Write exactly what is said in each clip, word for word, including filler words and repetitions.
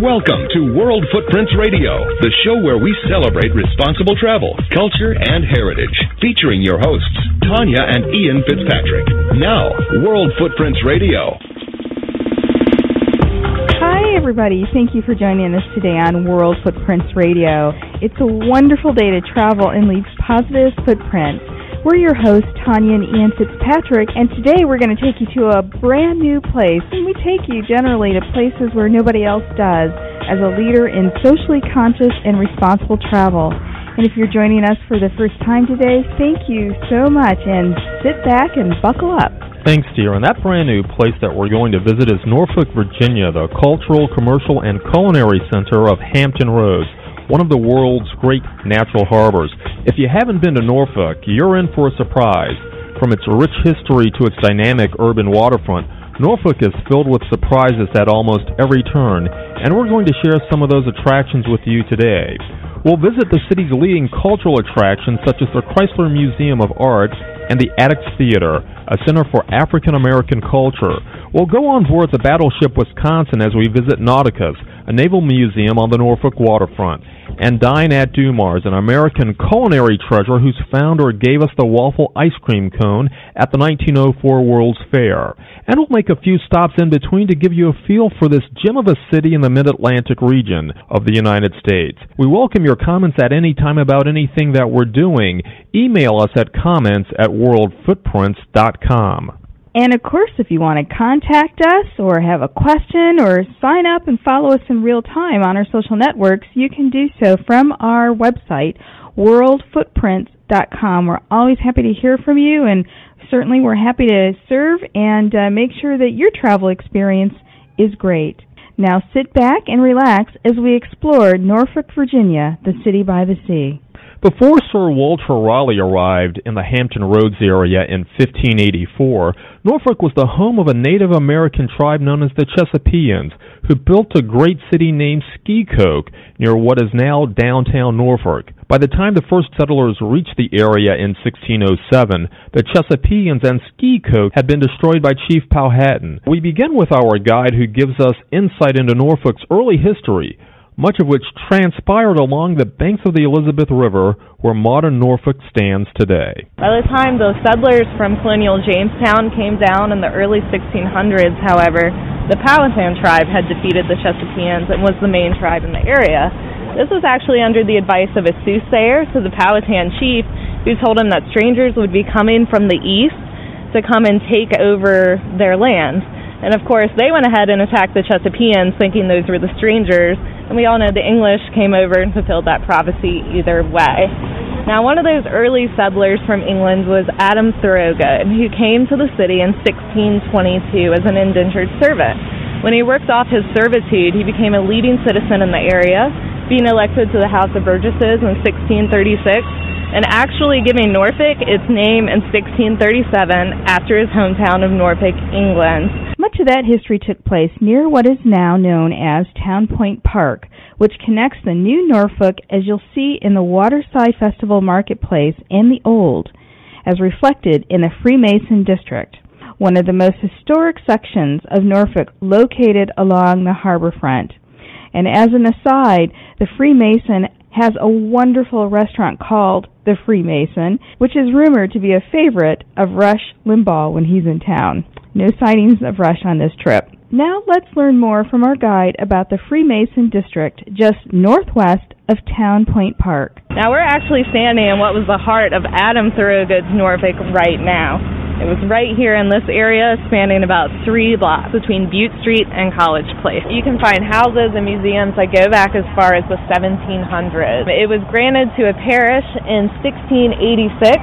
Welcome to World Footprints Radio, the show where we celebrate responsible travel, culture, and heritage, featuring your hosts, Tanya and Ian Fitzpatrick. Now, World Footprints Radio. Hi, everybody. Thank you for joining us today on World Footprints Radio. It's a wonderful day to travel and leave positive footprints. We're your hosts, Tanya and Ian Fitzpatrick, and today we're going to take you to a brand new place. And we take you generally to places where nobody else does, as a leader in socially conscious and responsible travel. And if you're joining us for the first time today, thank you so much, and sit back and buckle up. Thanks, dear. And that brand new place that we're going to visit is Norfolk, Virginia, the Cultural, Commercial, and Culinary Center of Hampton Roads, one of the world's great natural harbors. If you haven't been to Norfolk, you're in for a surprise. From its rich history to its dynamic urban waterfront, Norfolk is filled with surprises at almost every turn, and we're going to share some of those attractions with you today. We'll visit the city's leading cultural attractions such as the Chrysler Museum of Art and the Attucks Theater, a center for African American culture. We'll go on board the Battleship Wisconsin as we visit Nauticus, a naval museum on the Norfolk waterfront, and dine at Doumar's, an American culinary treasure whose founder gave us the waffle ice cream cone at the nineteen oh four World's Fair. And we'll make a few stops in between to give you a feel for this gem of a city in the mid-Atlantic region of the United States. We welcome your comments at any time about anything that we're doing. Email us at comments at worldfootprints dot com. And, of course, if you want to contact us or have a question or sign up and follow us in real time on our social networks, you can do so from our website, world footprints dot com. We're always happy to hear from you, and certainly we're happy to serve and uh, make sure that your travel experience is great. Now sit back and relax as we explore Norfolk, Virginia, the city by the sea. Before Sir Walter Raleigh arrived in the Hampton Roads area in fifteen eighty-four, Norfolk was the home of a Native American tribe known as the Chesapeans, who built a great city named Skicoak near what is now downtown Norfolk. By the time the first settlers reached the area in sixteen oh seven, the Chesapeans and Skicoak had been destroyed by Chief Powhatan. We begin with our guide who gives us insight into Norfolk's early history, much of which transpired along the banks of the Elizabeth River, where modern Norfolk stands today. By the time those settlers from colonial Jamestown came down in the early sixteen hundreds, however, the Powhatan tribe had defeated the Chesapeans and was the main tribe in the area. This was actually under the advice of a soothsayer, so the Powhatan chief, who told him that strangers would be coming from the east to come and take over their land. And of course, they went ahead and attacked the Chesapeans, thinking those were the strangers. And we all know the English came over and fulfilled that prophecy either way. Now, one of those early settlers from England was Adam Thoroughgood, who came to the city in sixteen twenty-two as an indentured servant. When he worked off his servitude, he became a leading citizen in the area, being elected to the House of Burgesses in sixteen thirty-six, and actually giving Norfolk its name in sixteen thirty-seven after his hometown of Norfolk, England. Much of that history took place near what is now known as Town Point Park, which connects the new Norfolk, as you'll see in the Waterside Festival Marketplace, and the old, as reflected in the Freemason District, one of the most historic sections of Norfolk located along the harbor front. And as an aside, the Freemason has a wonderful restaurant called The Freemason, which is rumored to be a favorite of Rush Limbaugh when he's in town. No sightings of Rush on this trip. Now let's learn more from our guide about the Freemason District, just northwest of Town Point Park. Now we're actually standing in what was the heart of Adam Thoroughgood's Norfolk right now. It was right here in this area, spanning about three blocks between Butte Street and College Place. You can find houses and museums that go back as far as the seventeen hundreds. It was granted to a parish in sixteen eighty-six,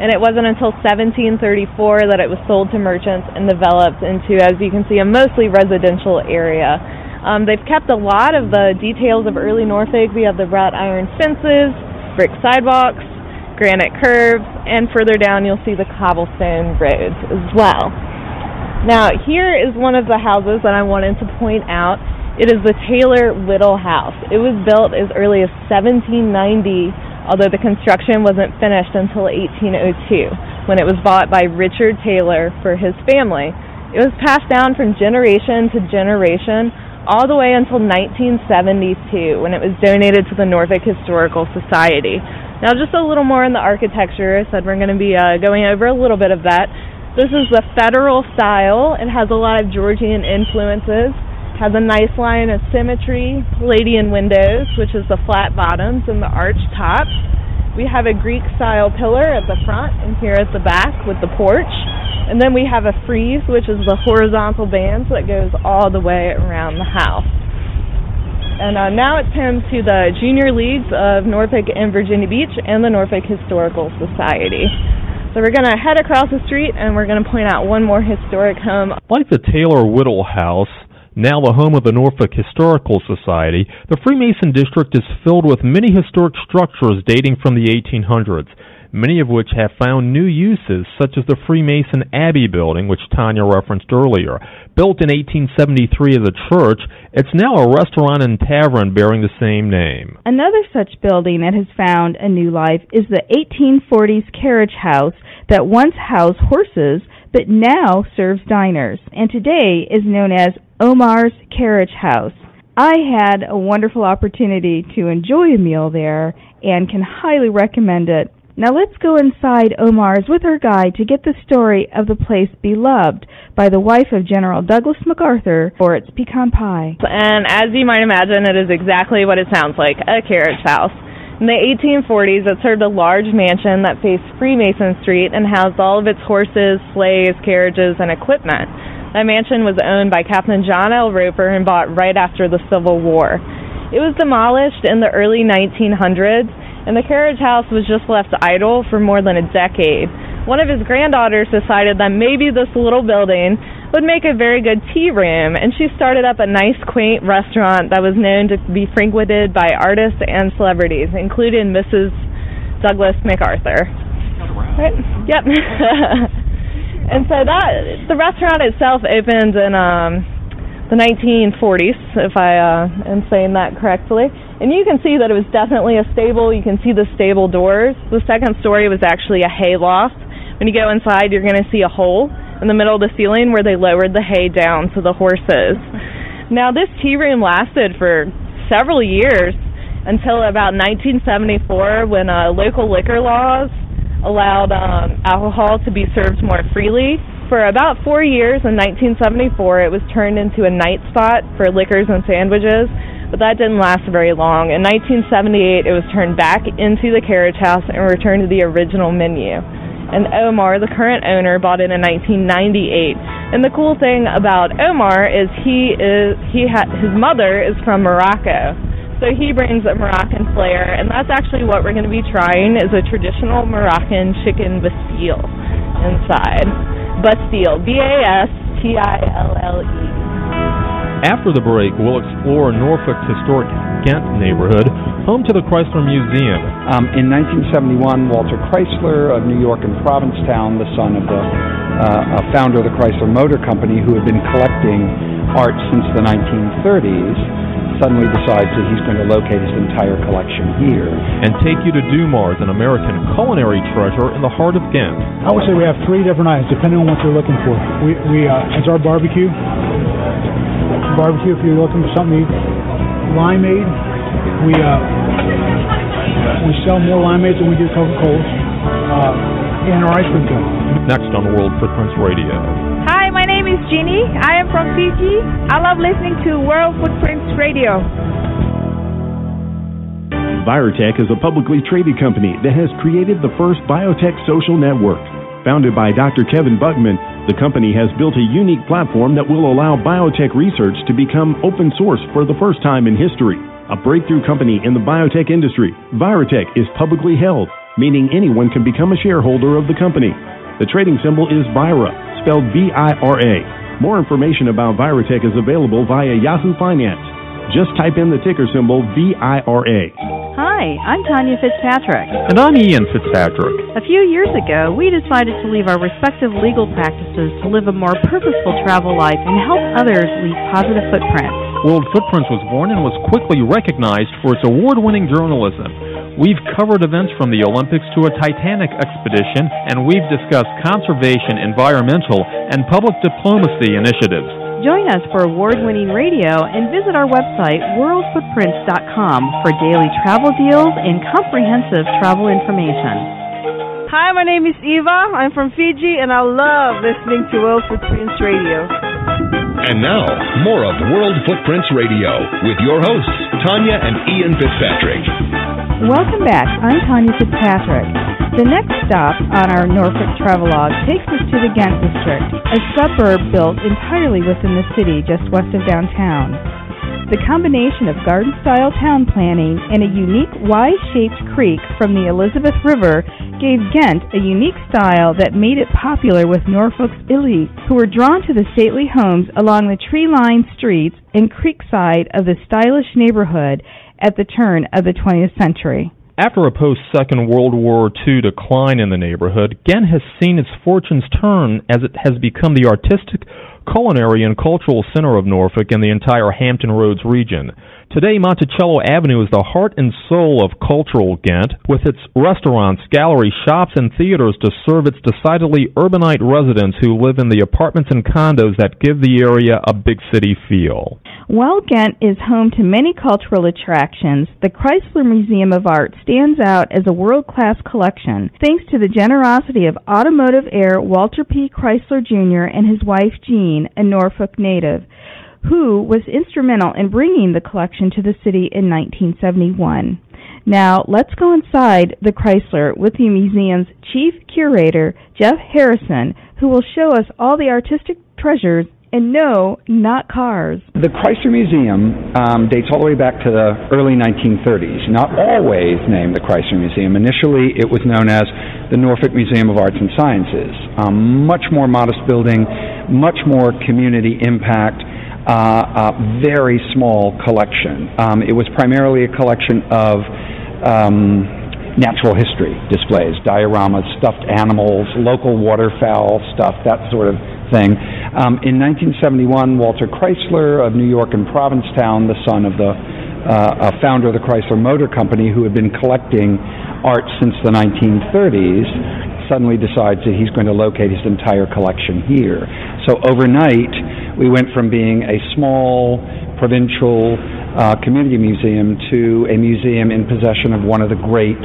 and it wasn't until seventeen thirty-four that it was sold to merchants and developed into, as you can see, a mostly residential area. Um, they've kept a lot of the details of early Norfolk. We have the wrought iron fences, brick sidewalks, granite curves, and further down you'll see the cobblestone roads as well. Now, here is one of the houses that I wanted to point out. It is the Taylor Whittle House. It was built as early as seventeen ninety, although the construction wasn't finished until eighteen oh two, when it was bought by Richard Taylor for his family. It was passed down from generation to generation, all the way until nineteen seventy-two, when it was donated to the Norfolk Historical Society. Now, just a little more on the architecture. I said we're going to be uh, going over a little bit of that. This is the federal style. It has a lot of Georgian influences. It has a nice line of symmetry, Palladian windows, which is the flat bottoms and the arched tops. We have a Greek-style pillar at the front and here at the back with the porch. And then we have a frieze, which is the horizontal bands that goes all the way around the house. And uh, now it's time to the Junior Leagues of Norfolk and Virginia Beach and the Norfolk Historical Society. So we're going to head across the street and we're going to point out one more historic home. Like the Taylor Whittle House, now the home of the Norfolk Historical Society, the Freemason District is filled with many historic structures dating from the eighteen hundreds. Many of which have found new uses, such as the Freemason Abbey building, which Tanya referenced earlier. Built in eighteen seventy-three as a church, it's now a restaurant and tavern bearing the same name. Another such building that has found a new life is the eighteen forties Carriage House that once housed horses, but now serves diners, and today is known as Omar's Carriage House. I had a wonderful opportunity to enjoy a meal there and can highly recommend it. Now let's go inside Omar's with her guide to get the story of the place beloved by the wife of General Douglas MacArthur for its pecan pie. And as you might imagine, it is exactly what it sounds like, a carriage house. In the eighteen forties, it served a large mansion that faced Freemason Street and housed all of its horses, sleighs, carriages, and equipment. That mansion was owned by Captain John L. Roper and bought right after the Civil War. It was demolished in the early nineteen hundreds, and the carriage house was just left idle for more than a decade. One of his granddaughters decided that maybe this little building would make a very good tea room, and she started up a nice, quaint restaurant that was known to be frequented by artists and celebrities, including Missus Douglas MacArthur. Right? Yep. And so that the restaurant itself opened in um, the nineteen forties, if I uh, am saying that correctly. And you can see that it was definitely a stable. You can see the stable doors. The second story was actually a hay loft. When you go inside, you're going to see a hole in the middle of the ceiling where they lowered the hay down to the horses. Now, this tea room lasted for several years until about nineteen seventy-four when uh, local liquor laws allowed um, alcohol to be served more freely. For about four years in nineteen seventy-four, it was turned into a night spot for liquors and sandwiches. But that didn't last very long. In nineteen seventy-eight, it was turned back into the carriage house and returned to the original menu. And Omar, the current owner, bought it in nineteen ninety-eight. And the cool thing about Omar is he is he ha- his mother is from Morocco. So he brings a Moroccan flair, and that's actually what we're going to be trying is a traditional Moroccan chicken Bastille inside. Bastille, B A S T I L L E. After the break, we'll explore Norfolk's historic Ghent neighborhood, home to the Chrysler Museum. Um, in nineteen seventy-one, Walter Chrysler of New York and Provincetown, the son of the uh, founder of the Chrysler Motor Company, who had been collecting art since the nineteen thirties, suddenly decides that he's going to locate his entire collection here. And take you to Doumar's, an American culinary treasure in the heart of Ghent. I would say we have three different items, depending on what you're looking for. We, we uh, It's our barbecue. Barbecue, if you're looking for something to eat. Limeade, we, uh, we sell more limeades than we do Coca-Colas. Uh, and our ice cream cone. Next on World Footprints Radio. Hi, my name is Jeannie. I am from Fiji. I love listening to World Footprints Radio. Biotech is a publicly traded company that has created the first biotech social network. Founded by Doctor Kevin Buckman, the company has built a unique platform that will allow biotech research to become open source for the first time in history. A breakthrough company in the biotech industry, Virotech is publicly held. meaning anyone can become a shareholder of the company. The trading symbol is VIRA, spelled V I R A. More information about VIRATEC is available via Yahoo Finance. Just type in the ticker symbol V I R A. Hi, I'm Tanya Fitzpatrick. And I'm Ian Fitzpatrick. A few years ago, we decided to leave our respective legal practices to live a more purposeful travel life and help others leave positive footprints. World Footprints was born and was quickly recognized for its award-winning journalism. We've covered events from the Olympics to a Titanic expedition, and we've discussed conservation, environmental, and public diplomacy initiatives. Join us for award-winning radio and visit our website, world footprints dot com, for daily travel deals and comprehensive travel information. Hi, my name is Eva. I'm from Fiji, and I love listening to World Footprints Radio. And now, more of World Footprints Radio with your hosts, Tanya and Ian Fitzpatrick. Welcome back. I'm Tanya Fitzpatrick. The next stop on our Norfolk travelogue takes us to the Ghent district, a suburb built entirely within the city just west of downtown. The combination of garden-style town planning and a unique Y-shaped creek from the Elizabeth River gave Ghent a unique style that made it popular with Norfolk's elite, who were drawn to the stately homes along the tree-lined streets and creekside of the stylish neighborhood at the turn of the twentieth century. After a post-Second World War Two decline in the neighborhood, Ghent has seen its fortunes turn as it has become the artistic, culinary, and cultural center of Norfolk and the entire Hampton Roads region. Today, Monticello Avenue is the heart and soul of cultural Ghent, with its restaurants, galleries, shops, and theaters to serve its decidedly urbanite residents who live in the apartments and condos that give the area a big city feel. While Ghent is home to many cultural attractions, the Chrysler Museum of Art stands out as a world-class collection, thanks to the generosity of automotive heir Walter P. Chrysler, Junior and his wife, Jean, a Norfolk native, who was instrumental in bringing the collection to the city in nineteen seventy-one. Now, let's go inside the Chrysler with the museum's chief curator, Jeff Harrison, who will show us all the artistic treasures. And no, not cars. The Chrysler Museum um, dates all the way back to the early nineteen thirties. Not always named the Chrysler Museum. Initially, it was known as the Norfolk Museum of Arts and Sciences. A um, much more modest building, much more community impact, uh, a very small collection. Um, it was primarily a collection of um, natural history displays, dioramas, stuffed animals, local waterfowl stuff, that sort of thing. Um, in nineteen seventy-one, Walter Chrysler of New York and Provincetown, the son of the uh, uh, founder of the Chrysler Motor Company, who had been collecting art since the nineteen thirties, suddenly decides that he's going to locate his entire collection here. So overnight, we went from being a small provincial uh, community museum to a museum in possession of one of the great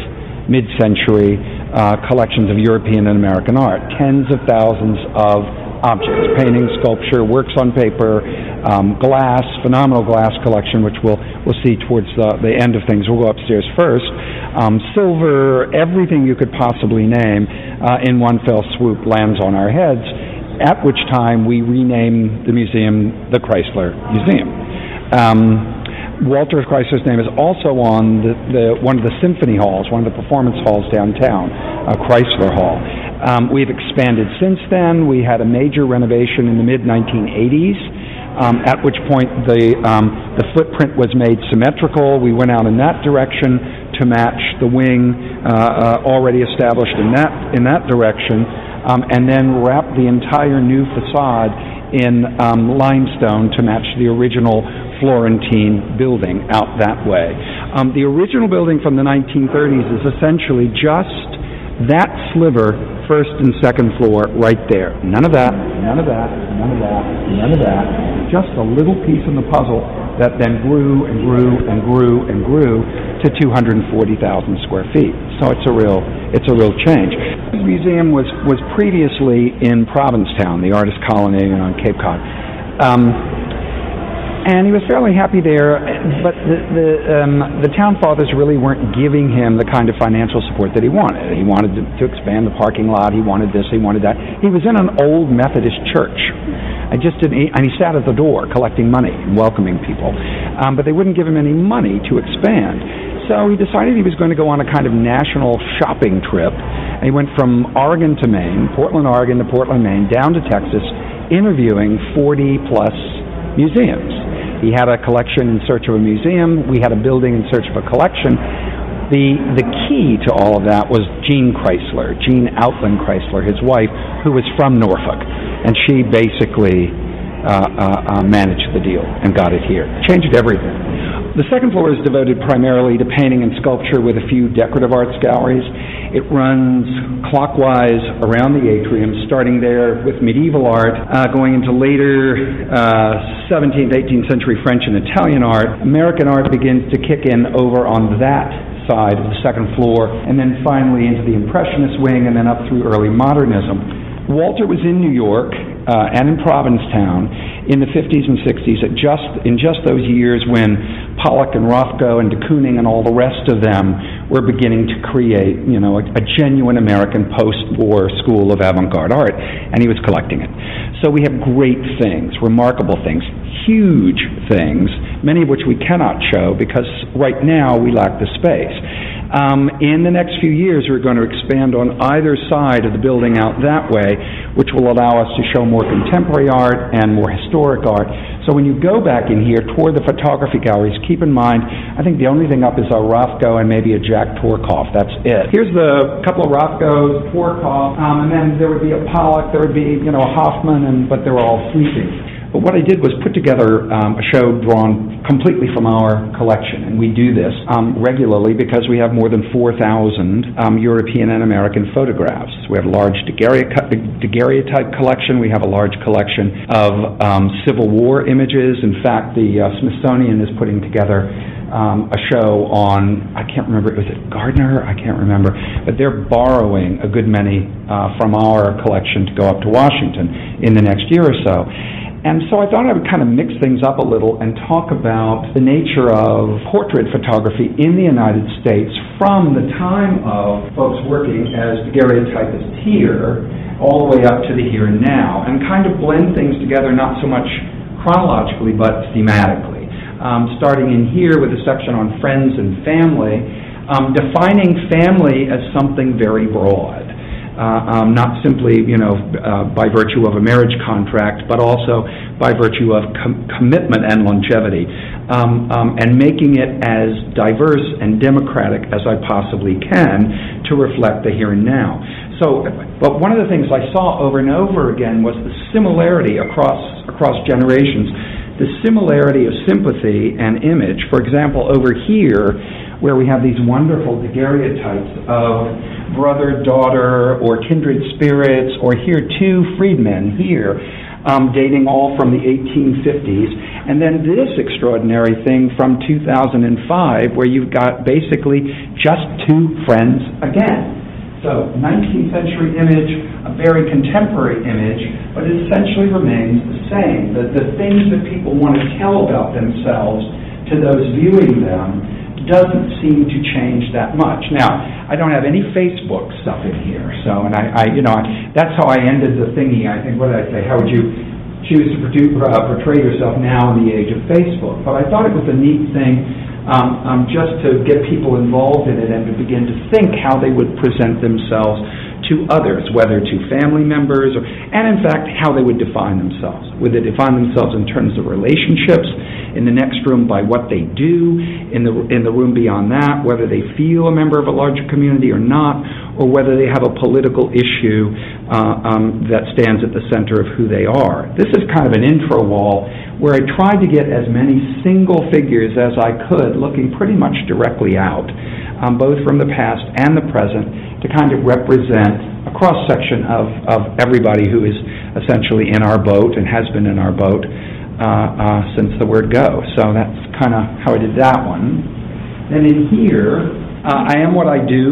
mid-century uh, collections of European and American art. Tens of thousands of objects, painting, sculpture, works on paper, um, glass, phenomenal glass collection, which we'll, we'll see towards the, the end of things. We'll go upstairs first. Um, silver, everything you could possibly name uh, in one fell swoop lands on our heads, at which time we rename the museum the Chrysler Museum. Um, Walter Chrysler's name is also on the, the, one of the symphony halls, one of the performance halls downtown, uh, Chrysler Hall. Um, we've expanded since then. We had a major renovation in the mid nineteen eighties, um, at which point the, um, the footprint was made symmetrical. We went out in that direction to match the wing uh, uh, already established in that, in that direction, um, and then wrapped the entire new facade in um, limestone to match the original Florentine building out that way. Um, the original building from the nineteen thirties is essentially just that sliver, first and second floor, right there. None of that, none of that, none of that, none of that. Just a little piece in the puzzle that then grew and grew and grew and grew to two hundred forty thousand square feet. So it's a real, it's a real change. The museum was, was previously in Provincetown, the artist colony on Cape Cod. Um, And he was fairly happy there, but the the, um, the town fathers really weren't giving him the kind of financial support that he wanted. He wanted to, to expand the parking lot. He wanted this. He wanted that. He was in an old Methodist church. I just didn't. He, and he sat at the door collecting money and welcoming people, um, but they wouldn't give him any money to expand. so he decided he was going to go on a kind of national shopping trip. And he went from Oregon to Maine, Portland, Oregon to Portland, Maine, down to Texas, interviewing forty-plus museums. He had a collection in search of a museum. We had a building in search of a collection. The the key to all of that was Jean Chrysler, Jean Outland Chrysler, his wife, who was from Norfolk. And she basically uh, uh, managed the deal and got it here. Changed everything. The second floor is devoted primarily to painting and sculpture with a few decorative arts galleries. It runs clockwise around the atrium, starting there with medieval art, uh, going into later uh, seventeenth, eighteenth century French and Italian art. American art begins to kick in over on that side of the second floor, and then finally into the Impressionist wing, and then up through early modernism. Walter was in New York uh, and in Provincetown in the fifties and sixties, at just in just those years when Pollock and Rothko and de Kooning and all the rest of them were beginning to create, you know, a, a genuine American post-war school of avant-garde art, and he was collecting it. So we have great things, remarkable things, huge things, many of which we cannot show because right now we lack the space. Um, in the next few years, we're going to expand on either side of the building out that way, which will allow us to show more contemporary art and more historic art. So when you go back in here toward the photography galleries, keep in mind, I think the only thing up is a Rothko and maybe a Jack Torkoff. That's it. Here's the couple of Rothkos, Torkoff, um, and then there would be a Pollock, there would be, you know, a Hoffman, and but they're all sleeping. But what I did was put together um, a show drawn completely from our collection. And we do this um, regularly because we have more than four thousand um, European and American photographs. We have a large daguerreotype collection. We have a large collection of um, Civil War images. In fact, the uh, Smithsonian is putting together Um, a show on, I can't remember, was it Gardner? I can't remember. But they're borrowing a good many uh, from our collection to go up to Washington in the next year or so. And so I thought I would kind of mix things up a little and talk about the nature of portrait photography in the United States from the time of folks working as daguerreotypists here all the way up to the here and now, and kind of blend things together, not so much chronologically but thematically. Um, starting in here with a section on friends and family, um, defining family as something very broad, uh, um, not simply, you know, uh, by virtue of a marriage contract, but also by virtue of com- commitment and longevity, um, um, and making it as diverse and democratic as I possibly can to reflect the here and now. So, but one of the things I saw over and over again was the similarity across across generations. The similarity of sympathy and image. For example, over here, where we have these wonderful daguerreotypes of brother, daughter, or kindred spirits, or here two freedmen here, um, dating all from the eighteen fifties. And then this extraordinary thing from two thousand five, where you've got basically just two friends again. So, nineteenth century image, a very contemporary image, but it essentially remains the same. That the things that people want to tell about themselves to those viewing them doesn't seem to change that much. Now, I don't have any Facebook stuff in here, so, and I, I you know, I, that's how I ended the thingy. I think, what did I say? How would you choose to produce, uh, portray yourself now in the age of Facebook? But I thought it was a neat thing. Um, um, just to get people involved in it and to begin to think how they would present themselves to others, whether to family members, or, and in fact, how they would define themselves. Would they define themselves in terms of relationships, in the next room by what they do, in the in the room beyond that, whether they feel a member of a larger community or not, or whether they have a political issue uh, um, that stands at the center of who they are. This is kind of an intro wall where I tried to get as many single figures as I could, looking pretty much directly out, um, both from the past and the present, to kind of represent a cross-section of, of everybody who is essentially in our boat and has been in our boat uh, uh, since the word go. So that's kind of how I did that one. Then in here, uh, I am what I do.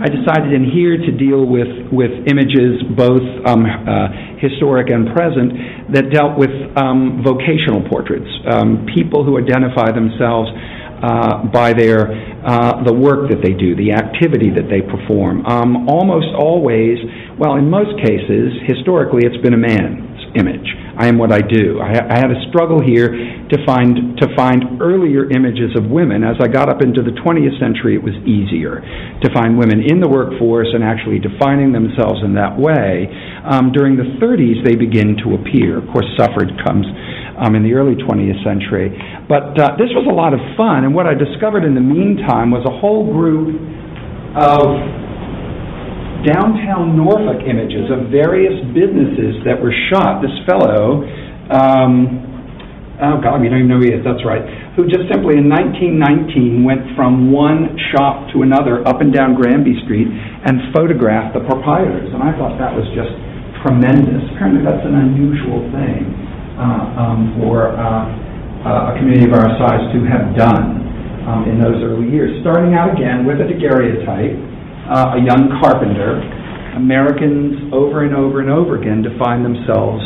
I decided in here to deal with, with images, both um, uh, historic and present, that dealt with um, vocational portraits, um, people who identify themselves uh, by their uh, the work that they do, the activity that they perform. Um, almost always, well, in most cases, historically, it's been a man. image. I am what I do. I, I had a struggle here to find to find earlier images of women. As I got up into the twentieth century, it was easier to find women in the workforce and actually defining themselves in that way. Um, during the thirties, they begin to appear. Of course, suffrage comes um, in the early twentieth century. But uh, this was a lot of fun, and what I discovered in the meantime was a whole group of downtown Norfolk images of various businesses that were shot. This fellow, um, oh God, we don't even know who he is, that's right, who just simply in nineteen nineteen went from one shop to another up and down Granby Street and photographed the proprietors. And I thought that was just tremendous. Apparently that's an unusual thing uh, um, for uh, a community of our size to have done um, in those early years. Starting out again with a daguerreotype. Uh, a young carpenter, Americans over and over and over again define themselves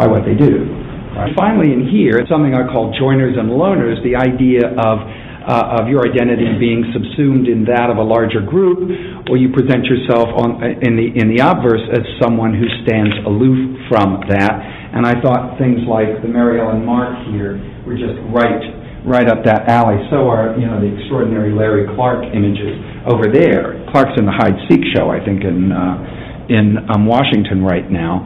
by what they do. Right? Finally in here, something I call joiners and loners, the idea of uh, of your identity being subsumed in that of a larger group, or you present yourself on, in the in the obverse as someone who stands aloof from that. And I thought things like the Mary Ellen Mark here were just right, right up that alley. So are, you know, the extraordinary Larry Clark images over there. Clark's in the hide-seek show, I think, in uh, in um, Washington right now.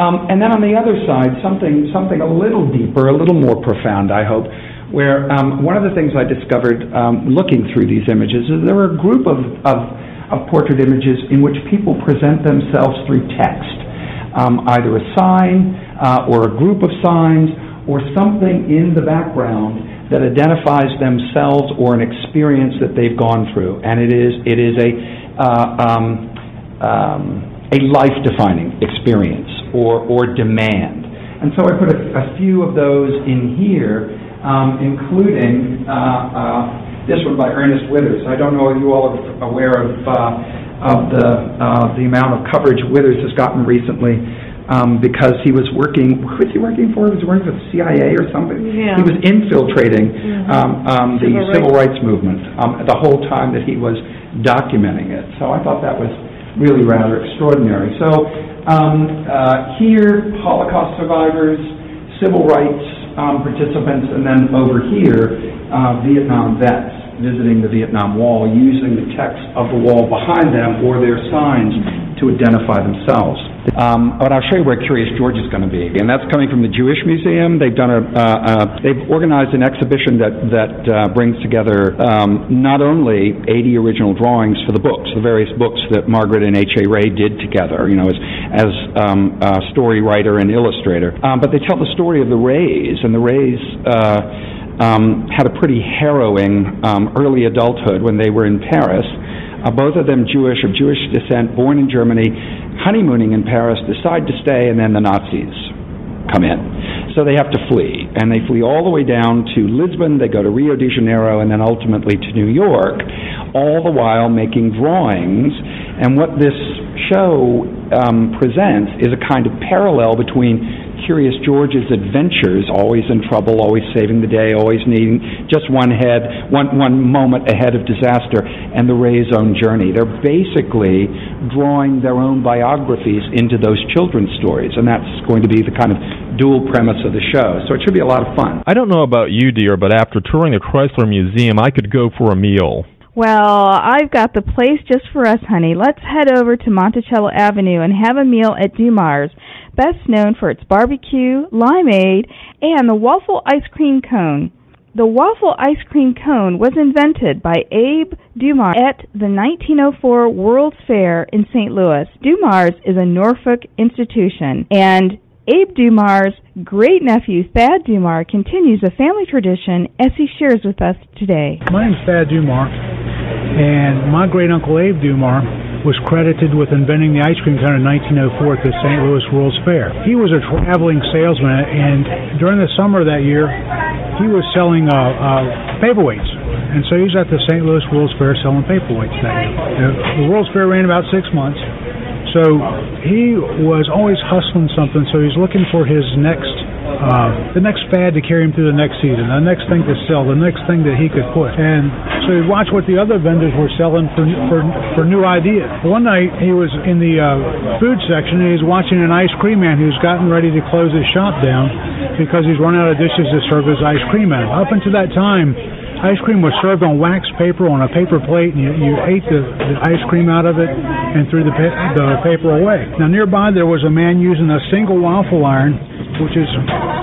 Um, and then on the other side, something something a little deeper, a little more profound, I hope, where um, one of the things I discovered um, looking through these images is there were a group of, of, of portrait images in which people present themselves through text, um, either a sign uh, or a group of signs or something in the background that identifies themselves or an experience that they've gone through, and it is it is a uh, um, um, a life-defining experience or or demand. And so I put a, a few of those in here, um, including uh, uh, this one by Ernest Withers. I don't know if you all are aware of uh, of the uh, the amount of coverage Withers has gotten recently. Um, because he was working, who was he working for? He was working for the C I A or something. Yeah. He was infiltrating mm-hmm. um, um, the civil, civil rights, rights movement um, the whole time that he was documenting it. So I thought that was really rather extraordinary. So um, uh, here, Holocaust survivors, civil rights um, participants, and then over here, uh, Vietnam vets visiting the Vietnam Wall, using the text of the wall behind them or their signs to identify themselves. Um, but I'll show you where Curious George is going to be, and that's coming from the Jewish Museum. They've done a, uh, uh, they've organized an exhibition that that uh, brings together um, not only eighty original drawings for the books, the various books that Margaret and H A Ray did together, you know, as as um, uh, story writer and illustrator, um, but they tell the story of the Rays, and the Rays uh, um, had a pretty harrowing um, early adulthood when they were in Paris. Uh, both of them Jewish, of Jewish descent, born in Germany, honeymooning in Paris, decide to stay, and then the Nazis come in. So they have to flee, and they flee all the way down to Lisbon, they go to Rio de Janeiro, and then ultimately to New York, all the while making drawings. And what this show um, presents is a kind of parallel between Curious George's adventures, always in trouble, always saving the day, always needing just one head, one, one moment ahead of disaster, and the Ray's own journey. They're basically drawing their own biographies into those children's stories, and that's going to be the kind of dual premise of the show, so it should be a lot of fun. I don't know about you, dear, but after touring the Chrysler Museum, I could go for a meal. Well, I've got the place just for us, honey. Let's head over to Monticello Avenue and have a meal at Doumar's, best known for its barbecue, limeade, and the waffle ice cream cone. The waffle ice cream cone was invented by Abe Doumar at the nineteen oh four World's Fair in Saint Louis. Doumar's is a Norfolk institution, and Abe Doumar's great-nephew, Thad Doumar, continues a family tradition as he shares with us today. My name's Thad Doumar, and my great-uncle Abe Doumar was credited with inventing the ice cream cone in nineteen oh four at the Saint Louis World's Fair. He was a traveling salesman, and during the summer that year, he was selling uh, uh, paperweights. And so he was at the Saint Louis World's Fair selling paperweights that year. The, the World's Fair ran about six months, so he was always hustling something, so he's looking for his next uh, the next fad to carry him through the next season, the next thing to sell, the next thing that he could put. And so he'd watch what the other vendors were selling for for, for new ideas. One night he was in the uh, food section and he was watching an ice cream man who's gotten ready to close his shop down because he's run out of dishes to serve his ice cream man. Up until that time, ice cream was served on wax paper on a paper plate, and you, you ate the, the ice cream out of it and threw the, pa- the paper away. Now, nearby there was a man using a single waffle iron, which is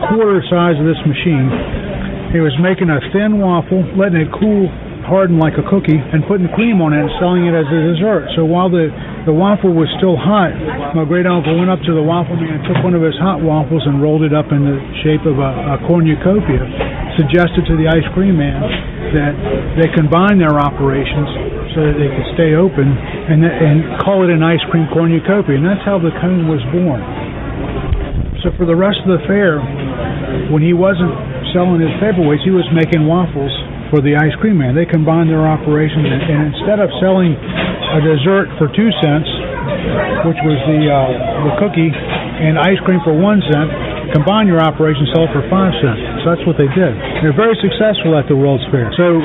quarter size of this machine. He was making a thin waffle, letting it cool, harden like a cookie, and putting cream on it and selling it as a dessert. So while the, the waffle was still hot, my great uncle went up to the waffle man, took one of his hot waffles and rolled it up in the shape of a, a cornucopia, suggested to the ice cream man that they combine their operations so that they could stay open and, th- and call it an ice cream cornucopia. And that's how the cone was born. So for the rest of the fair, when he wasn't selling his paperweights, he was making waffles for the ice cream man. They combined their operations, and, and instead of selling a dessert for two cents, which was the, uh, the cookie, and ice cream for one cent, combine your operation, sell it for five cents. So that's what they did. They're very successful at the World's Fair. So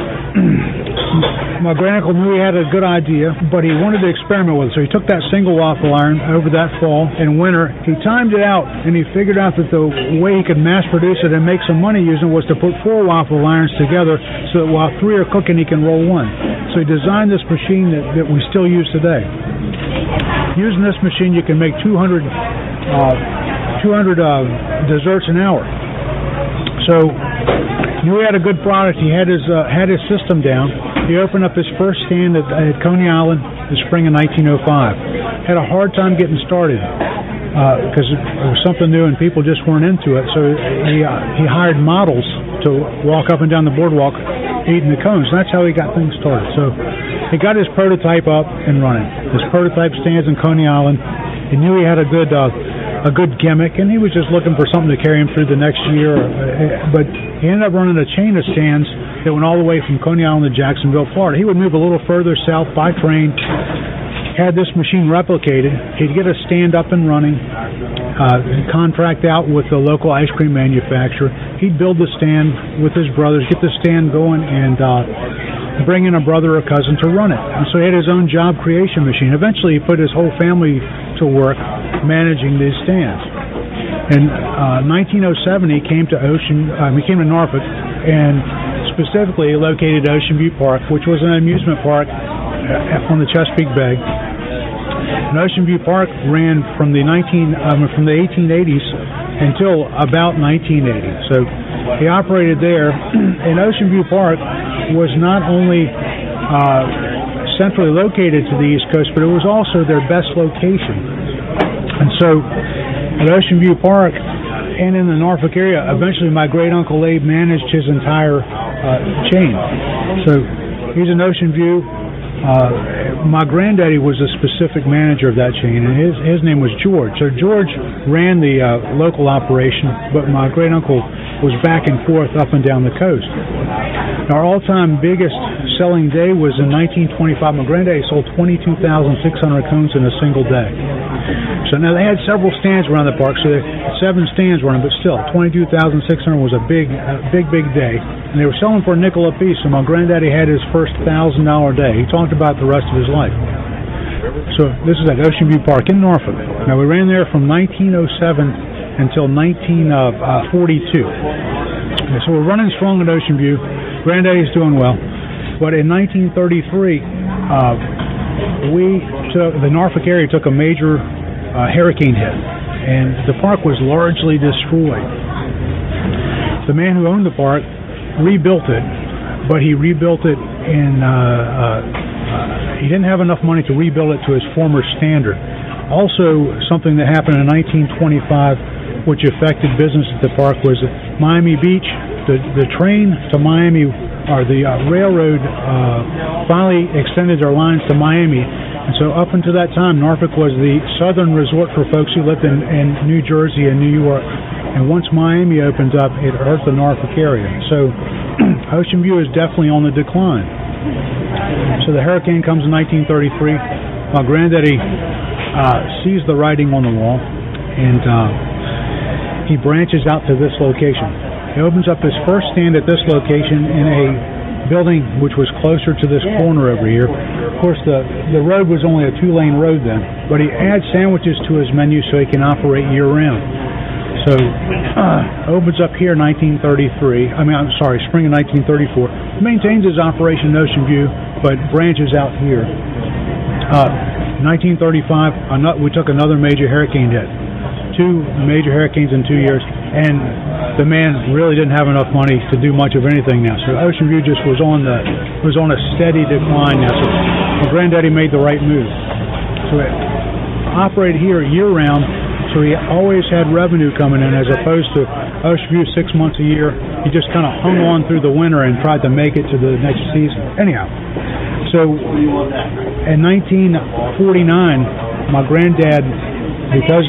my granduncle knew he had a good idea, but he wanted to experiment with it. So he took that single waffle iron over that fall and winter. He timed it out, and he figured out that the way he could mass produce it and make some money using it was to put four waffle irons together so that while three are cooking, he can roll one. So he designed this machine that, that we still use today. Using this machine, you can make two hundred... Uh, two hundred uh, desserts an hour. So he had a good product. He had his uh, had his system down. He opened up his first stand at, at Coney Island in the spring of nineteen oh five. Had a hard time getting started because uh, it was something new and people just weren't into it. So he uh, he hired models to walk up and down the boardwalk eating the cones. And that's how he got things started. So he got his prototype up and running. His prototype stands in Coney Island. He knew he had a good. Uh, a good gimmick, and he was just looking for something to carry him through the next year. But he ended up running a chain of stands that went all the way from Coney Island to Jacksonville, Florida. He would move a little further south by train, had this machine replicated. He'd get a stand up and running, uh, contract out with the local ice cream manufacturer. He'd build the stand with his brothers, get the stand going, and uh, bring in a brother or cousin to run it. And so he had his own job creation machine. Eventually he put his whole family to work managing these stands. In uh, nineteen oh seven he came to Ocean, um, he came to Norfolk, and specifically located Ocean View Park, which was an amusement park on the Chesapeake Bay. And Ocean View Park ran from the nineteen um, from the eighteen eighties until about nineteen eighty. So he operated there. And Ocean View Park was not only uh, centrally located to the East Coast, but it was also their best location. And so at Ocean View Park and in the Norfolk area, eventually my great uncle Abe managed his entire uh, chain. So he's in Ocean View. Uh, my granddaddy was a specific manager of that chain, and his, his name was George. So George ran the uh, local operation, but my great uncle was back and forth up and down the coast. Our all-time biggest selling day was in nineteen twenty-five. My granddaddy sold twenty-two thousand six hundred cones in a single day. So now they had several stands around the park, so there were seven stands running, but still twenty-two thousand six hundred was a big, a big, big day. And they were selling for a nickel a piece, so my granddaddy had his first one thousand dollars day. He talked about the rest of his life. So this is at Ocean View Park in Norfolk. Now we ran there from nineteen oh seven until nineteen forty-two. Okay, so we're running strong at Ocean View. Granddaddy's doing well. But in nineteen thirty-three, uh, we took, the Norfolk area took a major uh, hurricane hit, and the park was largely destroyed. The man who owned the park rebuilt it, but he rebuilt it in, uh, uh, he didn't have enough money to rebuild it to his former standard. Also, something that happened in nineteen twenty-five, which affected business at the park, was Miami Beach. The, the train to Miami, or the uh, railroad, uh, finally extended their lines to Miami. And so up until that time, Norfolk was the southern resort for folks who lived in, in New Jersey and New York. And once Miami opens up, it hurt the Norfolk area. So Ocean View is definitely on the decline. So the hurricane comes in nineteen thirty-three. My granddaddy uh, sees the writing on the wall, and uh, he branches out to this location. He opens up his first stand at this location in a building which was closer to this corner over here. Of course, the, the road was only a two-lane road then, but he adds sandwiches to his menu so he can operate year-round. So, uh, opens up here in nineteen thirty-three, I mean, I'm sorry, spring of nineteen thirty-four, maintains his operation in Ocean View, but branches out here. Uh, nineteen thirty-five, we took another major hurricane hit. Two major hurricanes in two years, and the man really didn't have enough money to do much of anything now. So Ocean View just was on the was on a steady decline now. So my granddaddy made the right move. So it operated here year-round. So he always had revenue coming in, as opposed to Ocean View six months a year. He just kind of hung on through the winter and tried to make it to the next season. Anyhow, so in nineteen forty-nine, my granddad, because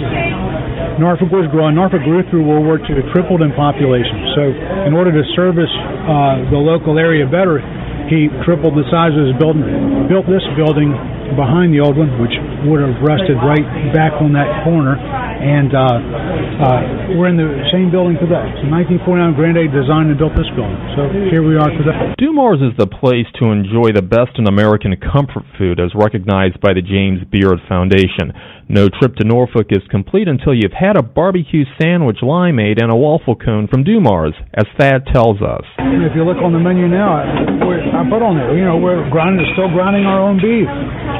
Norfolk was growing, Norfolk grew through World War Two, it tripled in population. So in order to service uh, the local area better, he tripled the size of his building, built this building behind the old one, which would have rested right back on that corner. And uh, uh, we're in the same building today. So nineteen forty-nine, Granddad designed and built this building. So here we are today. Doumar's is the place to enjoy the best in American comfort food, as recognized by the James Beard Foundation. No trip to Norfolk is complete until you've had a barbecue sandwich limeade and a waffle cone from Doumar's, as Thad tells us. If you look on the menu now, I, I put on there, you know, we're grinding, still grinding our own beef.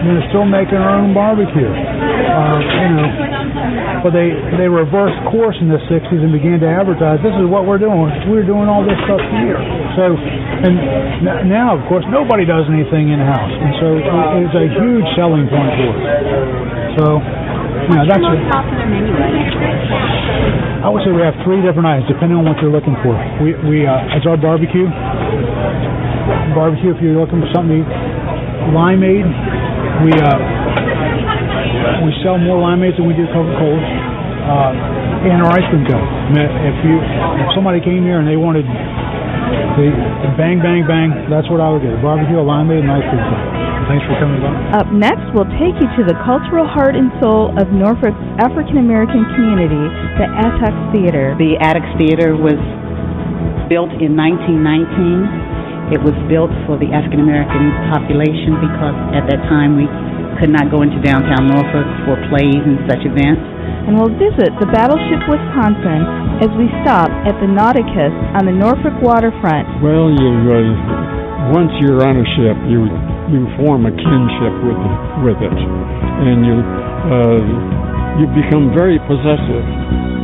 We're still making our own barbecue. Uh, you know, but They, they reversed course in the sixties and began to advertise, this is what we're doing. We're doing all this stuff here. So, and now, of course, nobody does anything in-house. And so it's a huge selling point for us. So, you know, that's it. I would say we have three different items, depending on what you're looking for. We, we uh, it's our barbecue. Barbecue, if you're looking for something to eat. Limeade. We, uh... We sell more limeades than we do Coca-Cola, uh, and our ice cream cone. If you, if somebody came here and they wanted the bang, bang, bang, that's what I would get: a barbecue, a limeade, and ice cream cone. Thanks for coming by. Up next, we'll take you to the cultural heart and soul of Norfolk's African American community, the Attucks Theater. The Attucks Theater was built in nineteen nineteen. It was built for the African American population because at that time we could not go into downtown Norfolk for plays and such events. And we'll visit the Battleship Wisconsin as we stop at the Nauticus on the Norfolk waterfront. Well, you uh, once you're on a ship, you you form a kinship with with it, and you uh, you become very possessive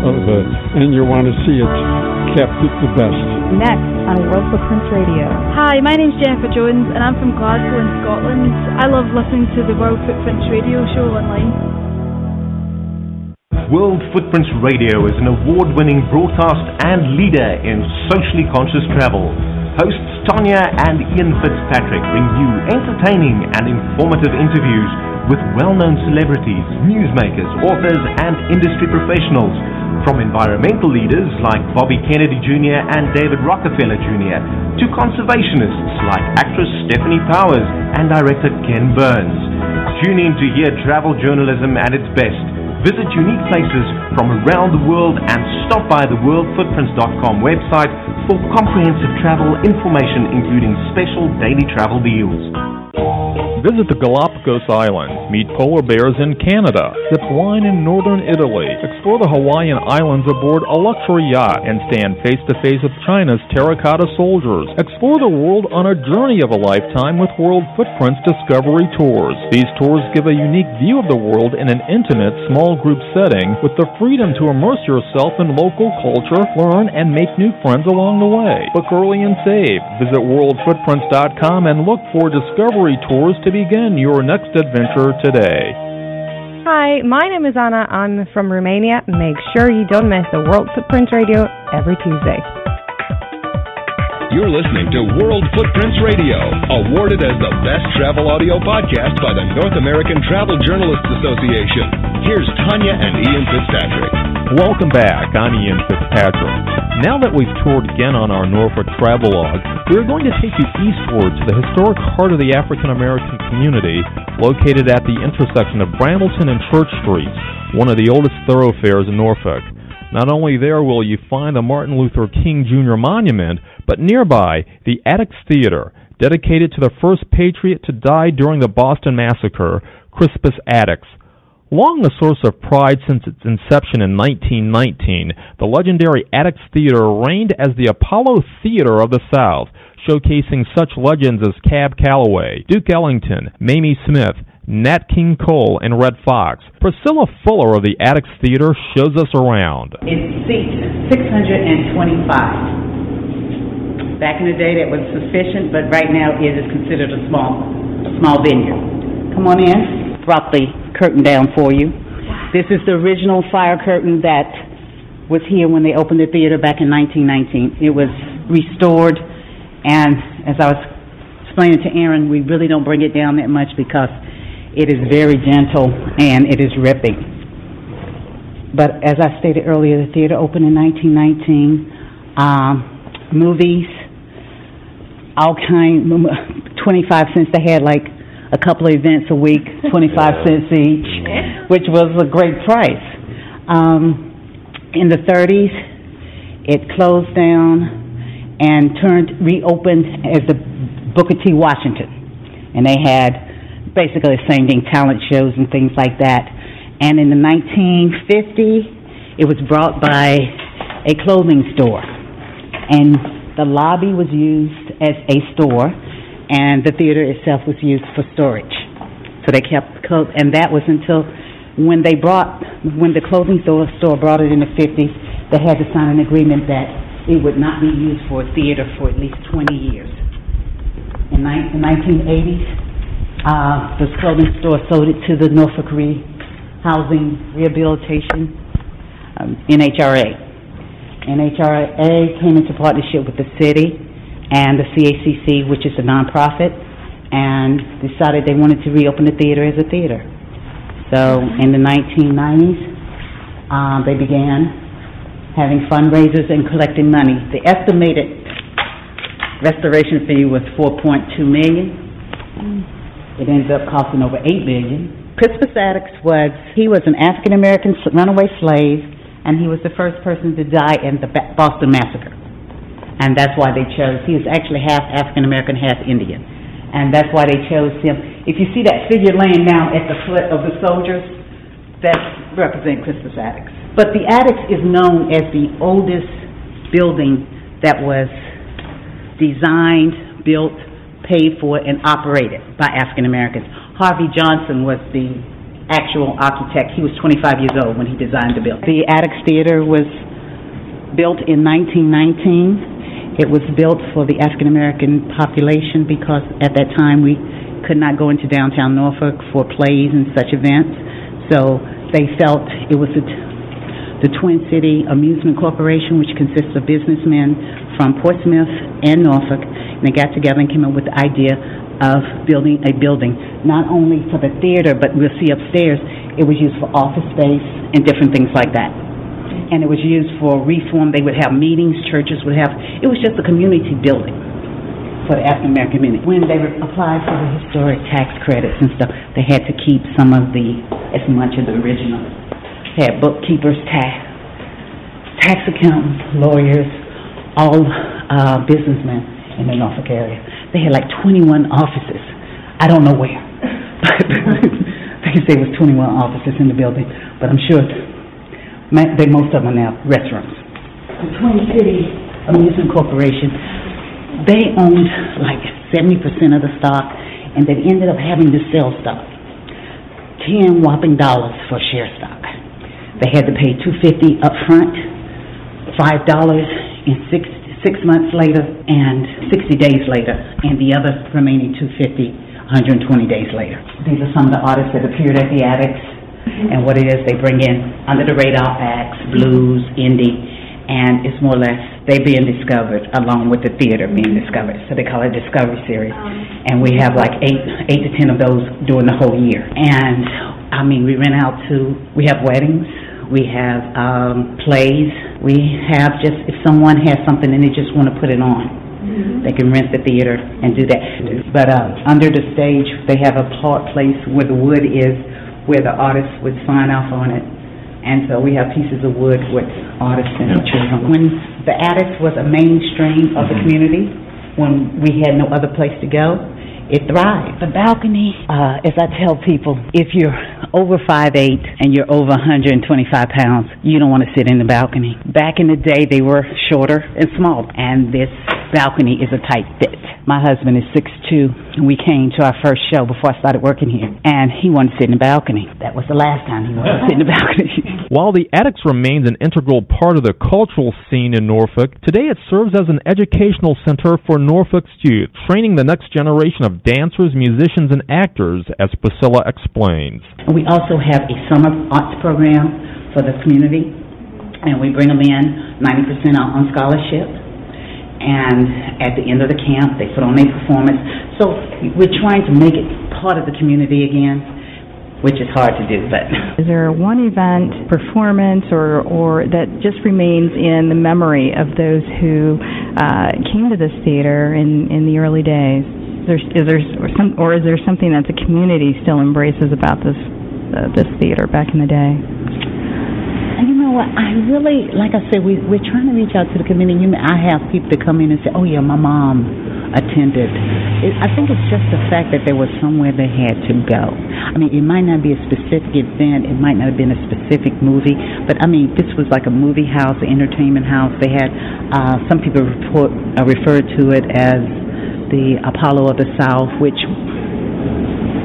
of it, and you want to see it kept at the best. Next on World Footprints Radio. Hi, my name's Jennifer Jones, and I'm from Glasgow in Scotland. I love listening to the World Footprints Radio show online. World Footprints Radio is an award-winning broadcast and leader in socially conscious travel. Hosts Tanya and Ian Fitzpatrick bring you entertaining and informative interviews with well-known celebrities, newsmakers, authors, and industry professionals. From environmental leaders like Bobby Kennedy Junior and David Rockefeller Junior to conservationists like actress Stephanie Powers and director Ken Burns. Tune in to hear travel journalism at its best. Visit unique places from around the world and stop by the world footprints dot com website for comprehensive travel information, including special daily travel deals. Visit the Galapagos Islands, meet polar bears in Canada, sip wine in northern Italy, explore the Hawaiian Islands aboard a luxury yacht, and stand face-to-face with China's terracotta soldiers. Explore the world on a journey of a lifetime with World Footprints Discovery Tours. These tours give a unique view of the world in an intimate, small group setting with the freedom to immerse yourself in local culture, learn, and make new friends along the way. Book early and save. Visit world footprints dot com and look for Discovery Tours to begin your next adventure today. Hi, my name is Anna. I'm from Romania. Make sure you don't miss the World Footprints Radio every Tuesday. You're listening to World Footprints Radio, awarded as the best travel audio podcast by the North American Travel Journalists Association. Here's Tanya and Ian Fitzpatrick. Welcome back. I'm Ian Fitzpatrick. Now that we've toured again on our Norfolk travelogue, we're going to take you eastward to the historic heart of the African American community, located at the intersection of Brambleton and Church Streets, one of the oldest thoroughfares in Norfolk. Not only there will you find the Martin Luther King Junior Monument, but nearby, the Attucks Theater, dedicated to the first patriot to die during the Boston Massacre, Crispus Attucks. Long a source of pride since its inception in nineteen nineteen, the legendary Attucks Theater reigned as the Apollo Theater of the South, showcasing such legends as Cab Calloway, Duke Ellington, Mamie Smith, Nat King Cole, and Red Fox. Priscilla Fuller of the Attucks Theater shows us around. It seats six hundred twenty-five. Back in the day, that was sufficient, but right now it is considered a small, a small venue. Come on in. Brought the curtain down for you. This is the original fire curtain that was here when they opened the theater back in nineteen nineteen. It was restored, and as I was explaining to Aaron, we really don't bring it down that much because it is very gentle, and it is ripping. But as I stated earlier, the theater opened in nineteen nineteen. Um, movies, all kinds, twenty-five cents. They had like a couple of events a week, twenty-five cents each, which was a great price. Um, in the thirties, it closed down and turned, reopened as the Booker T. Washington. And they had basically the same thing, talent shows and things like that. And in the nineteen fifties, it was brought by a clothing store. And the lobby was used as a store, and the theater itself was used for storage. So they kept, clothes, and that was until when they brought, when the clothing store, store brought it in the fifties, they had to sign an agreement that it would not be used for a theater for at least twenty years. In ni- the nineteen eighties, Uh, this clothing store sold it to the Norfolk Re- Housing Rehabilitation, um, N H R A. N H R A came into partnership with the city and the C A C C, which is a nonprofit, and decided they wanted to reopen the theater as a theater. So in the nineteen nineties, uh, they began having fundraisers and collecting money. The estimated restoration fee was four point two million dollars. It ended up costing over eight million dollars. Crispus Attucks was, he was an African-American runaway slave, and he was the first person to die in the Boston Massacre. And that's why they chose, he was actually half African-American, half Indian. And that's why they chose him. If you see that figure laying down at the foot of the soldiers, that represents Crispus Attucks. But the Attucks is known as the oldest building that was designed, built, paid for, and operated by African Americans. Harvey Johnson was the actual architect. He was twenty-five years old when he designed the building. The Attucks Theater was built in nineteen nineteen. It was built for the African American population because at that time we could not go into downtown Norfolk for plays and such events. So they felt it was the, the Twin City Amusement Corporation, which consists of businessmen from Portsmouth and Norfolk, and they got together and came up with the idea of building a building, not only for the theater, but we'll see upstairs, it was used for office space and different things like that. And it was used for reform. They would have meetings, churches would have, it was just a community building for the African American community. When they applied for the historic tax credits and stuff, they had to keep some of the, as much of the original. They had bookkeepers, tax, tax accountants, lawyers, all uh, businessmen in the Norfolk area. They had like twenty-one offices. I don't know where, but they say it was twenty-one offices in the building, but I'm sure they, most of them are now restaurants. The Twin City Amusement Corporation, they owned like seventy percent of the stock, and they ended up having to sell stock. ten whopping dollars for share stock. They had to pay two hundred fifty dollars up front, five dollars and six. Six months later and sixty days later, and the other remaining two hundred fifty, one hundred twenty days later. These are some of the artists that appeared at the Attucks, and what it is they bring in under the radar acts, blues, indie, and it's more or less they being discovered along with the theater being discovered. So they call it Discovery Series, and we have like eight, eight to ten of those during the whole year. And I mean, we rent out to, we have weddings. We have um, plays. We have just, if someone has something and they just want to put it on, mm-hmm. they can rent the theater and do that. Mm-hmm. But uh, under the stage, they have a part place where the wood is, where the artist would sign off on it. And so we have pieces of wood with artists and yeah. children. When the attics was a mainstream of mm-hmm. the community, when we had no other place to go, it thrived. The balcony, uh, as I tell people, if you're over five foot eight and you're over one hundred twenty-five pounds, you don't want to sit in the balcony. Back in the day, they were shorter and smaller, and this balcony is a tight fit. My husband is six foot two, and we came to our first show before I started working here, and he wanted to sit in the balcony. That was the last time he wanted to sit in the balcony. While the attics remains an integral part of the cultural scene in Norfolk, today it serves as an educational center for Norfolk youth, training the next generation of dancers, musicians, and actors, as Priscilla explains. We also have a summer arts program for the community, and we bring them in. ninety percent are on scholarship. And at the end of the camp, they put on a performance. So we're trying to make it part of the community again, which is hard to do. But is there one event, performance, or, or that just remains in the memory of those who uh, came to this theater in, in the early days? Is there, is there some, or is there something that the community still embraces about this uh, this theater back in the day? You know what, I really, like I said, we, we're trying to reach out to the community. I have people that come in and say, oh, yeah, my mom attended. It, I think it's just the fact that there was somewhere they had to go. I mean, it might not be a specific event. It might not have been a specific movie. But, I mean, this was like a movie house, an entertainment house. They had, uh, some people report, uh, referred to it as the Apollo of the South, which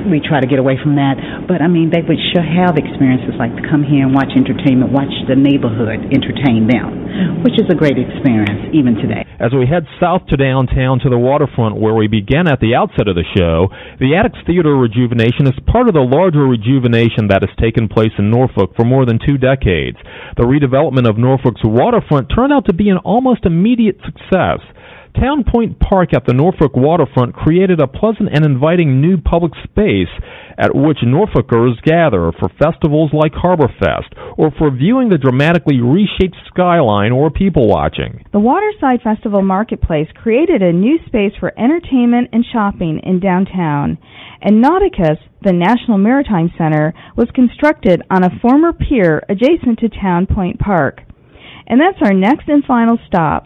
we try to get away from that. But, I mean, they would sure have experiences like to come here and watch entertainment, watch the neighborhood entertain them, which is a great experience even today. As we head south to downtown to the waterfront where we began at the outset of the show, the Attucks Theater rejuvenation is part of the larger rejuvenation that has taken place in Norfolk for more than two decades. The redevelopment of Norfolk's waterfront turned out to be an almost immediate success. Town Point Park at the Norfolk waterfront created a pleasant and inviting new public space at which Norfolkers gather for festivals like Harborfest or for viewing the dramatically reshaped skyline or people watching. The Waterside Festival Marketplace created a new space for entertainment and shopping in downtown. And Nauticus, the National Maritime Center, was constructed on a former pier adjacent to Town Point Park. And that's our next and final stop.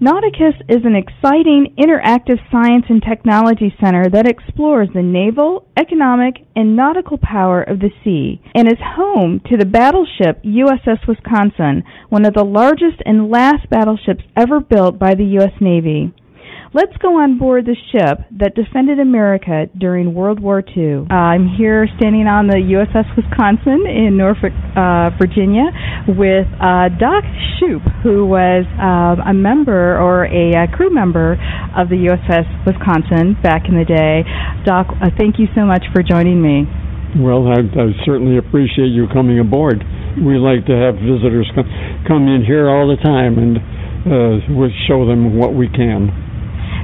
Nauticus is an exciting interactive science and technology center that explores the naval, economic, and nautical power of the sea and is home to the battleship U S S Wisconsin, one of the largest and last battleships ever built by the U S Navy. Let's go on board the ship that defended America during World War Two. Uh, I'm here standing on the U S S Wisconsin in Norfolk, uh, Virginia, with uh, Doc Shoup, who was uh, a member or a uh, crew member of the U S S Wisconsin back in the day. Doc, uh, thank you so much for joining me. Well, I, I certainly appreciate you coming aboard. We like to have visitors come, come in here all the time, and uh, we'll show them what we can.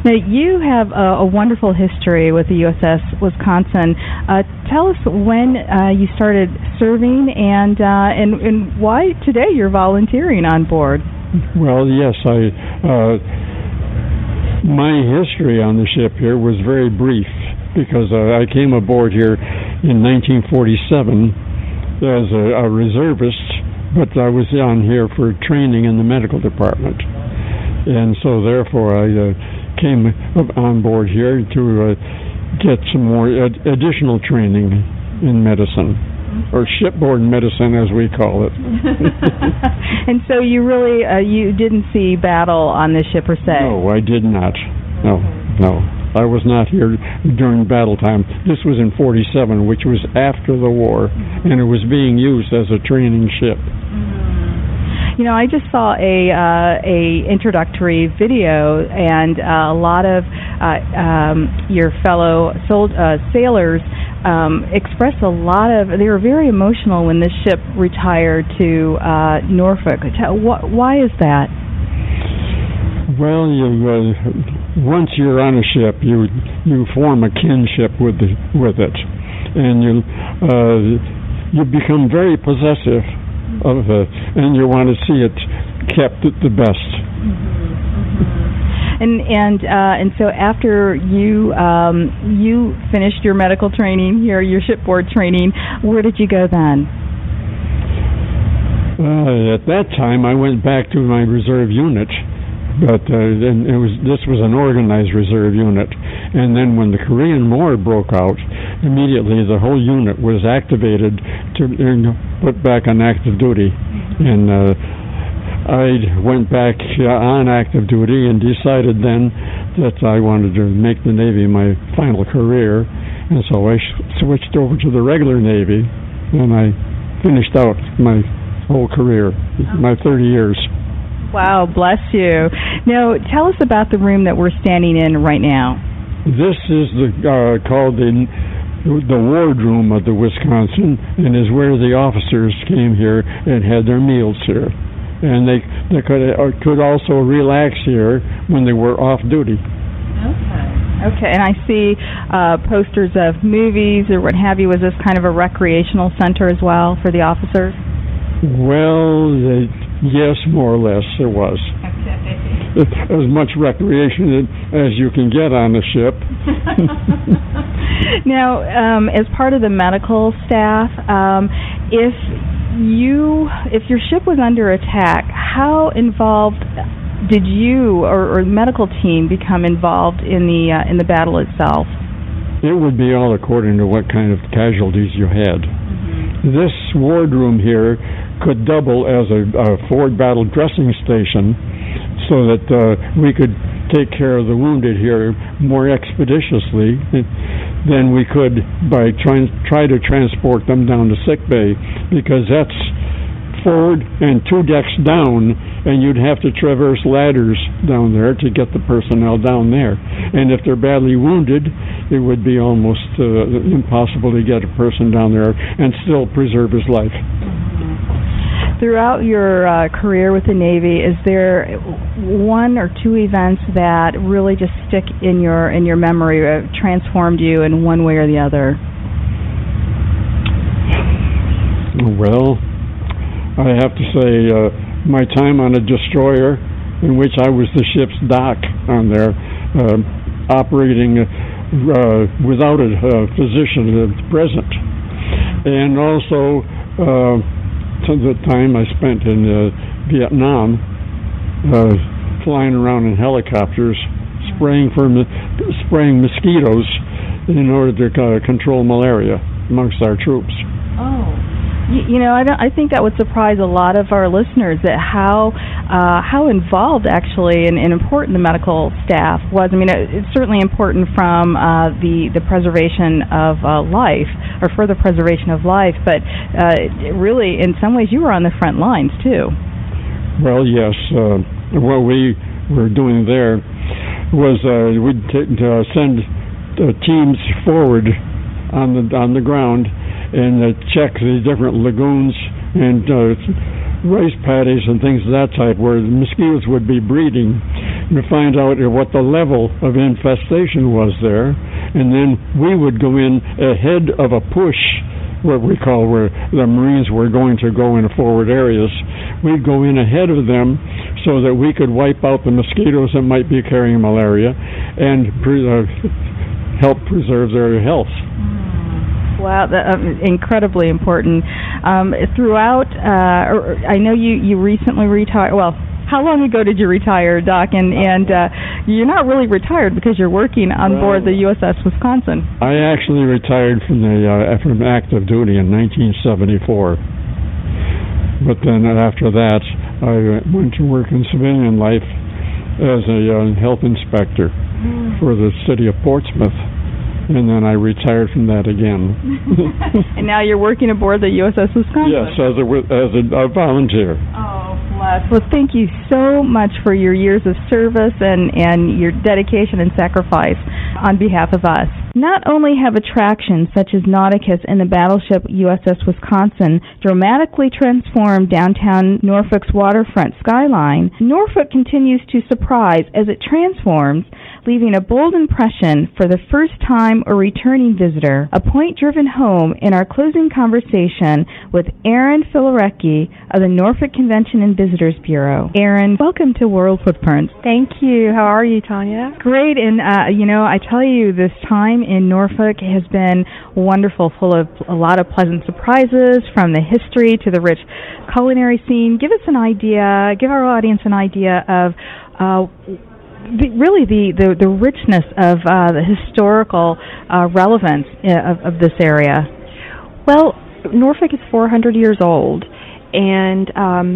Now, you have a, a wonderful history with the U S S Wisconsin. Uh, tell us when uh, you started serving and, uh, and and why today you're volunteering on board. Well, yes, I uh, my history on the ship here was very brief because uh, I came aboard here in nineteen forty-seven as a, a reservist, but I was on here for training in the medical department. And so, therefore, I... Uh, came on board here to uh, get some more ad- additional training in medicine, or shipboard medicine as we call it. And so you really, uh, you didn't see battle on this ship per se? No, I did not. No, no. I was not here during battle time. This was in forty-seven, which was after the war, and it was being used as a training ship. You know, I just saw a uh, a introductory video, and uh, a lot of uh, um, your fellow sold, uh, sailors um, expressed a lot of. They were very emotional when this ship retired to uh, Norfolk. Wh- why is that? Well, you, uh, once you're on a ship, you you form a kinship with the, with it, and you uh, you become very possessive of it, and you want to see it kept at the best. Mm-hmm. And and uh, and so after you um, you finished your medical training here, your shipboard training, where did you go then? Uh, at that time, I went back to my reserve unit, but uh, then it was this was an organized reserve unit. And then when the Korean War broke out, immediately the whole unit was activated to put back on active duty. And uh, I went back uh, on active duty and decided then that I wanted to make the Navy my final career. And so I sh- switched over to the regular Navy, and I finished out my whole career, my thirty years. Wow, bless you. Now, tell us about the room that we're standing in right now. This is the, uh, called the the wardroom of the Wisconsin, and is where the officers came here and had their meals here. And they, they could, uh, could also relax here when they were off duty. Okay. Okay, and I see uh, posters of movies or what have you. Was this kind of a recreational center as well for the officers? Well, they, yes, more or less it was. Okay. As much recreation as you can get on a ship. Now, um, as part of the medical staff, um, if you, if your ship was under attack, how involved did you or, or the medical team become involved in the uh, in the battle itself? It would be all according to what kind of casualties you had. Mm-hmm. This wardroom here could double as a, a forward battle dressing station, so that uh, we could take care of the wounded here more expeditiously than we could by trying try to transport them down to sick bay, because that's forward and two decks down, and you'd have to traverse ladders down there to get the personnel down there. And if they're badly wounded, it would be almost uh, impossible to get a person down there and still preserve his life. Throughout your uh, career with the Navy, is there one or two events that really just stick in your in your memory, uh, transformed you in one way or the other? Well, I have to say, uh, my time on a destroyer, in which I was the ship's doc on there, uh, operating uh, without a uh, physician present. And also, uh, the time I spent in uh, Vietnam, uh, flying around in helicopters, spraying for mi- spraying mosquitoes in order to uh, control malaria amongst our troops. Oh. You know, I, don't, I think that would surprise a lot of our listeners, that how uh, how involved, actually, and, and important the medical staff was. I mean, it, it's certainly important from uh, the, the preservation of uh, life, or further preservation of life, but uh, really, in some ways, you were on the front lines, too. Well, yes. Uh, what we were doing there was uh, we'd t- uh, send uh, teams forward on the on the ground, and uh, check the different lagoons and uh, rice paddies and things of that type where the mosquitoes would be breeding, to find out what the level of infestation was there. And then we would go in ahead of a push, what we call where the Marines were going to go in forward areas. We'd go in ahead of them so that we could wipe out the mosquitoes that might be carrying malaria and pre- uh, help preserve their health. Wow, that, um, incredibly important. Um, throughout, uh, or, I know you, you recently retired. Well, how long ago did you retire, Doc? And, and uh, you're not really retired because you're working on well, board the U S S Wisconsin. I actually retired from the uh, from active duty in nineteen seventy-four. But then after that, I went to work in civilian life as a uh, health inspector mm. for the city of Portsmouth. And then I retired from that again. And now you're working aboard the U S S Wisconsin? Yes, as a, as a, a volunteer. Oh, bless. Well, thank you so much for your years of service and, and your dedication and sacrifice on behalf of us. Not only have attractions such as Nauticus and the Battleship U S S Wisconsin dramatically transformed downtown Norfolk's waterfront skyline, Norfolk continues to surprise as it transforms, leaving a bold impression for the first-time or returning visitor, a point driven home in our closing conversation with Aaron Filarecki of the Norfolk Convention and Visitors Bureau. Aaron, welcome to World Footprints. Thank you. How are you, Tanya? Great, and uh, you know, I tell you, this time in Norfolk has been wonderful, full of a lot of pleasant surprises, from the history to the rich culinary scene. Give us an idea, give our audience an idea of uh, the, really the, the, the richness of uh, the historical uh, relevance of, of this area. Well, Norfolk is four hundred years old, and um,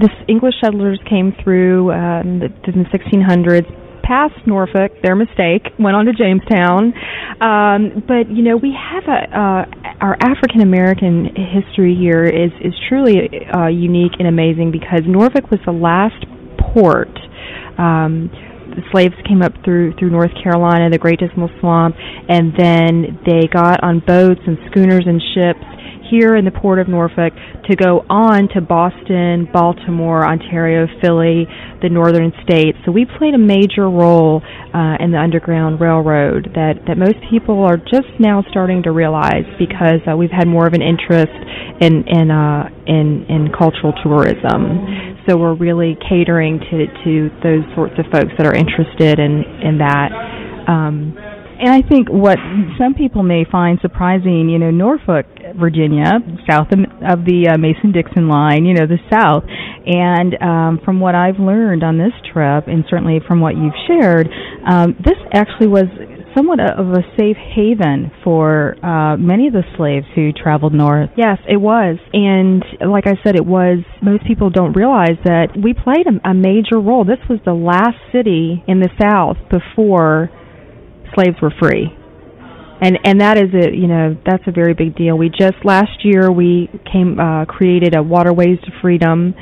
this English settlers came through uh, in, the, in the sixteen hundreds, past Norfolk, their mistake, went on to Jamestown. Um, but, you know, we have a, uh, our African-American history here is, is truly uh, unique and amazing, because Norfolk was the last port. Um, the slaves came up through, through North Carolina, the Great Dismal Swamp, and then they got on boats and schooners and ships here in the port of Norfolk to go on to Boston, Baltimore, Ontario, Philly, the northern states. So we played a major role uh, in the Underground Railroad that, that most people are just now starting to realize, because uh, we've had more of an interest in in, uh, in in cultural tourism. So we're really catering to, to those sorts of folks that are interested in, in that. Um, And I think what some people may find surprising, you know, Norfolk, Virginia, south of the uh, Mason-Dixon line, you know, the South. And um, from what I've learned on this trip, and certainly from what you've shared, um, this actually was somewhat of a safe haven for uh, many of the slaves who traveled north. Yes, it was. And like I said, it was, most people don't realize that we played a, a major role. This was the last city in the South before slaves were free, and and that is a you know that's a very big deal. We just last year we came uh, created a Waterways to Freedom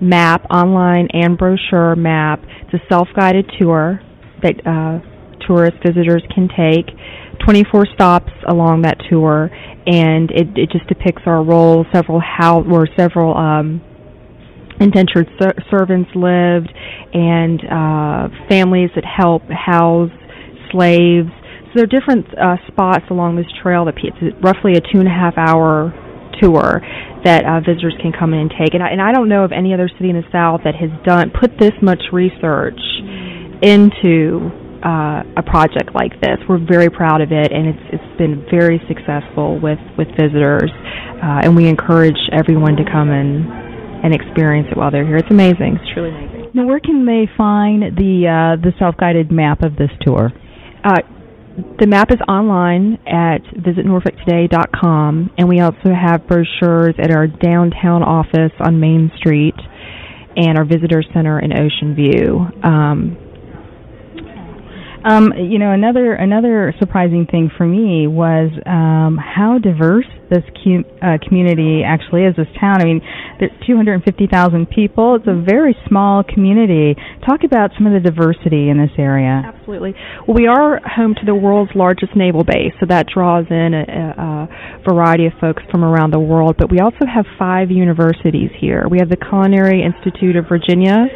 map, online and brochure map. It's a self-guided tour that uh, tourist visitors can take. twenty-four stops along that tour, and it it just depicts our role. Several how or several um, indentured ser- servants lived, and uh, families that help house slaves. So there are different uh, spots along this trail that it's roughly a two and a half hour tour that uh, visitors can come in and take. And I, and I don't know of any other city in the South that has done put this much research into uh, a project like this. We're very proud of it, and it's it's been very successful with with visitors. Uh, and we encourage everyone to come and and experience it while they're here. It's amazing. It's truly amazing. Now, where can they find the uh, the self-guided map of this tour? Uh, the map is online at visit norfolk today dot com, and we also have brochures at our downtown office on Main Street and our visitor center in Ocean View. Um, Um, you know, another another surprising thing for me was um, how diverse this cu- uh, community actually is, this town. I mean, there are two hundred fifty thousand people. It's a very small community. Talk about some of the diversity in this area. Absolutely. Well, we are home to the world's largest naval base, so that draws in a, a, a variety of folks from around the world. But we also have five universities here. We have the Culinary Institute of Virginia,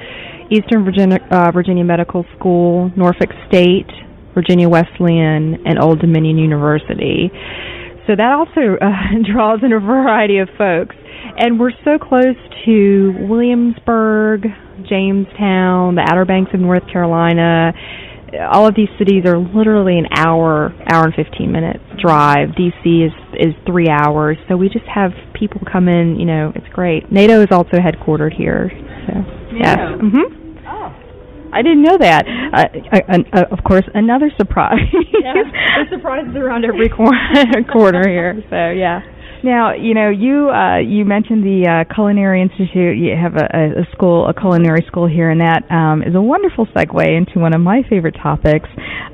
Eastern Virginia, uh, Virginia Medical School, Norfolk State, Virginia Wesleyan, and Old Dominion University. So that also uh, draws in a variety of folks. And we're so close to Williamsburg, Jamestown, the Outer Banks of North Carolina. All of these cities are literally an hour, hour and fifteen minutes drive. D C is is three hours. So we just have people come in, you know, it's great. NATO is also headquartered here. So. Yes. Mm-hmm. Oh, I didn't know that. Uh, I, uh, of course, another surprise. Yeah, there's surprises around every corner, corner here. So yeah. Now, you know, you uh, you mentioned the uh, Culinary Institute. You have a, a school, a culinary school here, and that um, is a wonderful segue into one of my favorite topics,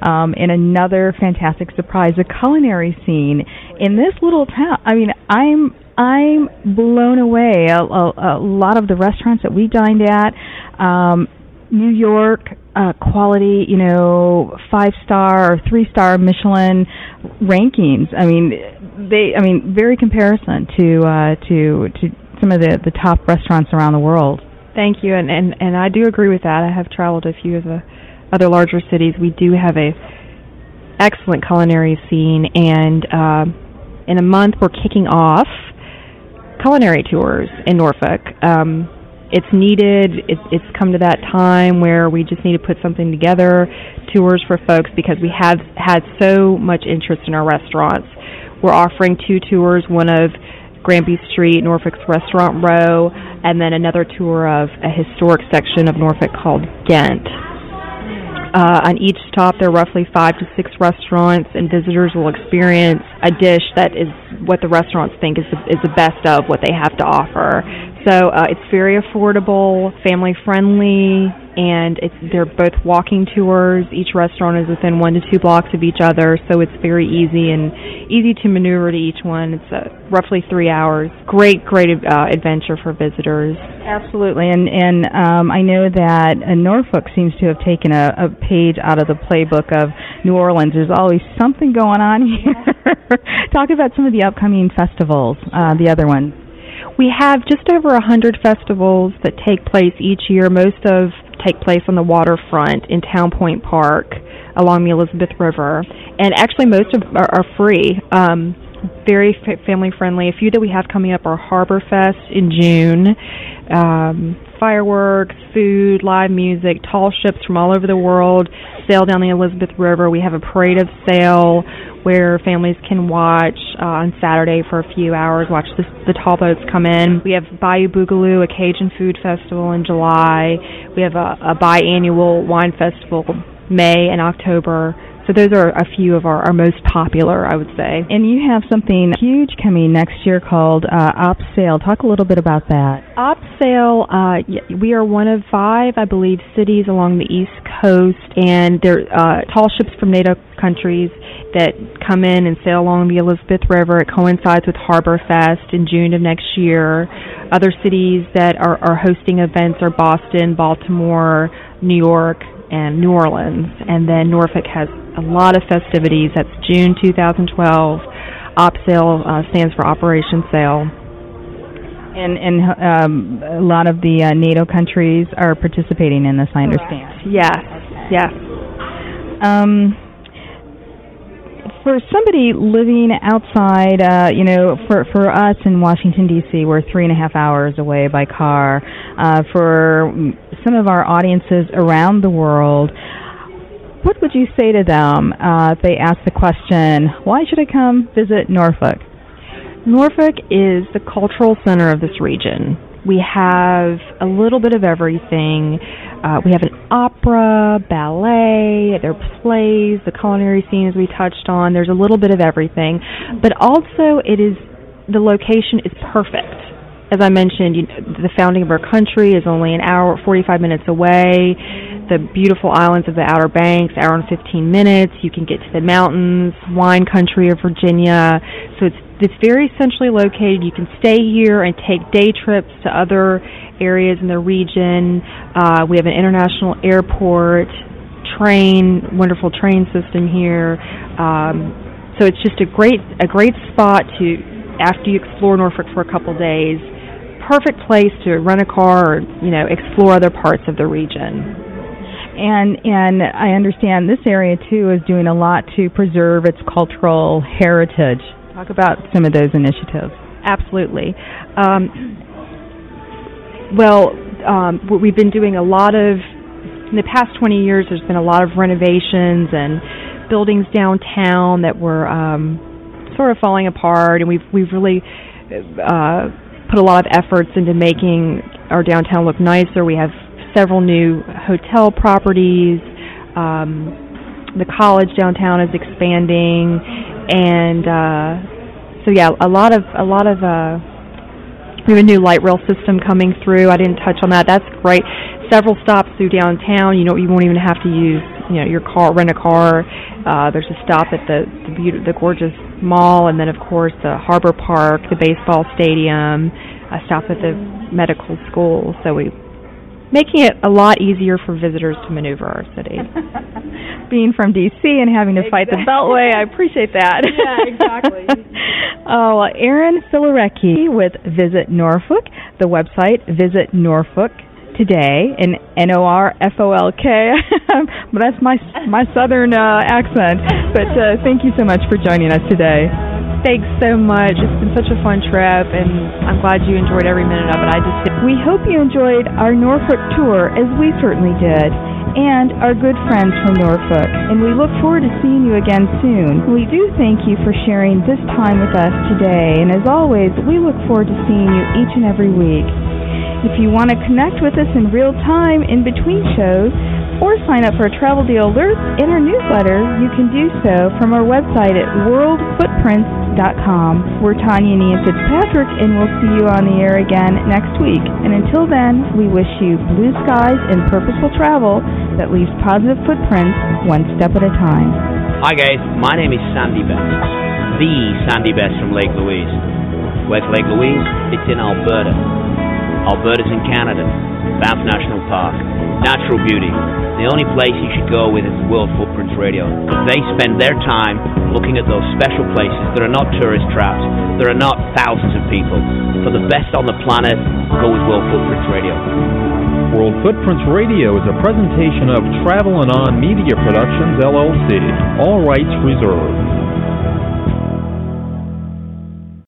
um, and another fantastic surprise: the culinary scene in this little town. I mean, I'm. I'm blown away. A, a, a lot of the restaurants that we dined at, um, New York uh, quality, you know, five-star or three-star Michelin rankings. I mean, they. I mean, very comparison to uh, to to some of the, the top restaurants around the world. Thank you, and, and, and I do agree with that. I have traveled a few of the other larger cities, we do have a excellent culinary scene, and uh, in a month we're kicking off culinary tours in Norfolk. Um, it's needed. It, it's come to that time where we just need to put something together, tours for folks, because we have had so much interest in our restaurants. We're offering two tours, one of Granby Street, Norfolk's Restaurant Row, and then another tour of a historic section of Norfolk called Ghent. Uh, on each stop, there are roughly five to six restaurants, and visitors will experience a dish that is what the restaurants think is the, is the best of what they have to offer. So uh, it's very affordable, family-friendly, and it's they're both walking tours. Each restaurant is within one to two blocks of each other, so it's very easy and easy to maneuver to each one. It's uh, roughly three hours. Great, great uh, adventure for visitors. Absolutely, and, and um, I know that uh, Norfolk seems to have taken a, a page out of the playbook of New Orleans. There's always something going on here. Talk about some of the upcoming festivals, uh, the other ones. We have just over one hundred festivals that take place each year. Most of take place on the waterfront in Town Point Park along the Elizabeth River. And actually most of are, are free, um, very f- family-friendly. A few that we have coming up are Harbor Fest in June, um, fireworks, food, live music, tall ships from all over the world, sail down the Elizabeth River. We have a parade of sail where families can watch uh, on Saturday for a few hours, watch the, the tall boats come in. We have Bayou Boogaloo, a Cajun food festival in July. We have a, a biannual wine festival, May and October. So those are a few of our, our most popular, I would say. And you have something huge coming next year called uh, Op Sale. Talk a little bit about that. Op Sale, uh, we are one of five, I believe, cities along the East Coast, and they're uh, tall ships from NATO countries that come in and sail along the Elizabeth River. It coincides with Harbor Fest in June of next year. Other cities that are, are hosting events are Boston, Baltimore, New York, and New Orleans. And then Norfolk has a lot of festivities. That's June two thousand twelve. Op Sale uh, stands for Operation Sale. And, and um, a lot of the uh, NATO countries are participating in this, I understand. Yes, okay. Yes. Um, for somebody living outside, uh, you know, for, for us in Washington, D C, we're three and a half hours away by car. Uh, for some of our audiences around the world, what would you say to them uh, if they ask the question, why should I come visit Norfolk? Norfolk is the cultural center of this region. We have a little bit of everything. Uh, we have an opera, ballet, there are plays, the culinary scene as we touched on. There's a little bit of everything. But also it is the location is perfect. As I mentioned, you know, the founding of our country is only an hour, forty-five minutes away. The beautiful islands of the Outer Banks, hour and fifteen minutes. You can get to the mountains, wine country of Virginia. So it's it's very centrally located. You can stay here and take day trips to other areas in the region. Uh, we have an international airport, train, wonderful train system here. Um, so it's just a great a great spot to, after you explore Norfolk for a couple days, perfect place to rent a car or, you know, explore other parts of the region. And and I understand this area, too, is doing a lot to preserve its cultural heritage. Talk about some of those initiatives. Absolutely. Um, well, um, we've been doing a lot of, in the past twenty years, there's been a lot of renovations and buildings downtown that were um, sort of falling apart, and we've we've really uh, put a lot of efforts into making our downtown look nicer. We have several new hotel properties. Um, the college downtown is expanding, and uh, so yeah, a lot of a lot of uh, we have a new light rail system coming through. I didn't touch on that. That's great. Several stops through downtown. You know, you won't even have to use, you know, your car, rent a car. Uh, there's a stop at the the, beautiful, the gorgeous mall, and then of course the Harbor Park, the baseball stadium, a stop at the medical school. So we making it a lot easier for visitors to maneuver our city. Being from D C and having to exactly. fight the Beltway, I appreciate that. Yeah, exactly. Oh, well, Erin Filarecki with Visit Norfolk. The website, visit norfolk dot com. today in N O R F O L K. That's my my southern uh, accent. But uh, thank you so much for joining us today. Thanks so much. It's been such a fun trip, and I'm glad you enjoyed every minute of it. I just did. We hope you enjoyed our Norfolk tour, as we certainly did, and our good friends from Norfolk. And we look forward to seeing you again soon. We do thank you for sharing this time with us today, and as always, we look forward to seeing you each and every week. If you want to connect with us in real time in between shows, or sign up for a travel deal alert in our newsletter, you can do so from our website at world footprints dot com. We're Tanya and Ian Fitzpatrick, and we'll see you on the air again next week. And until then, we wish you blue skies and purposeful travel that leaves positive footprints one step at a time. Hi guys, my name is Sandy Best, the Sandy Best from Lake Louise. Where's Lake Louise? It's in Alberta. Alberta's in Canada. Banff National Park. Natural beauty. The only place you should go with is World Footprints Radio. They spend their time looking at those special places that are not tourist traps. There are not thousands of people. For the best on the planet, go with World Footprints Radio. World Footprints Radio is a presentation of Travel and On Media Productions, L L C. All rights reserved.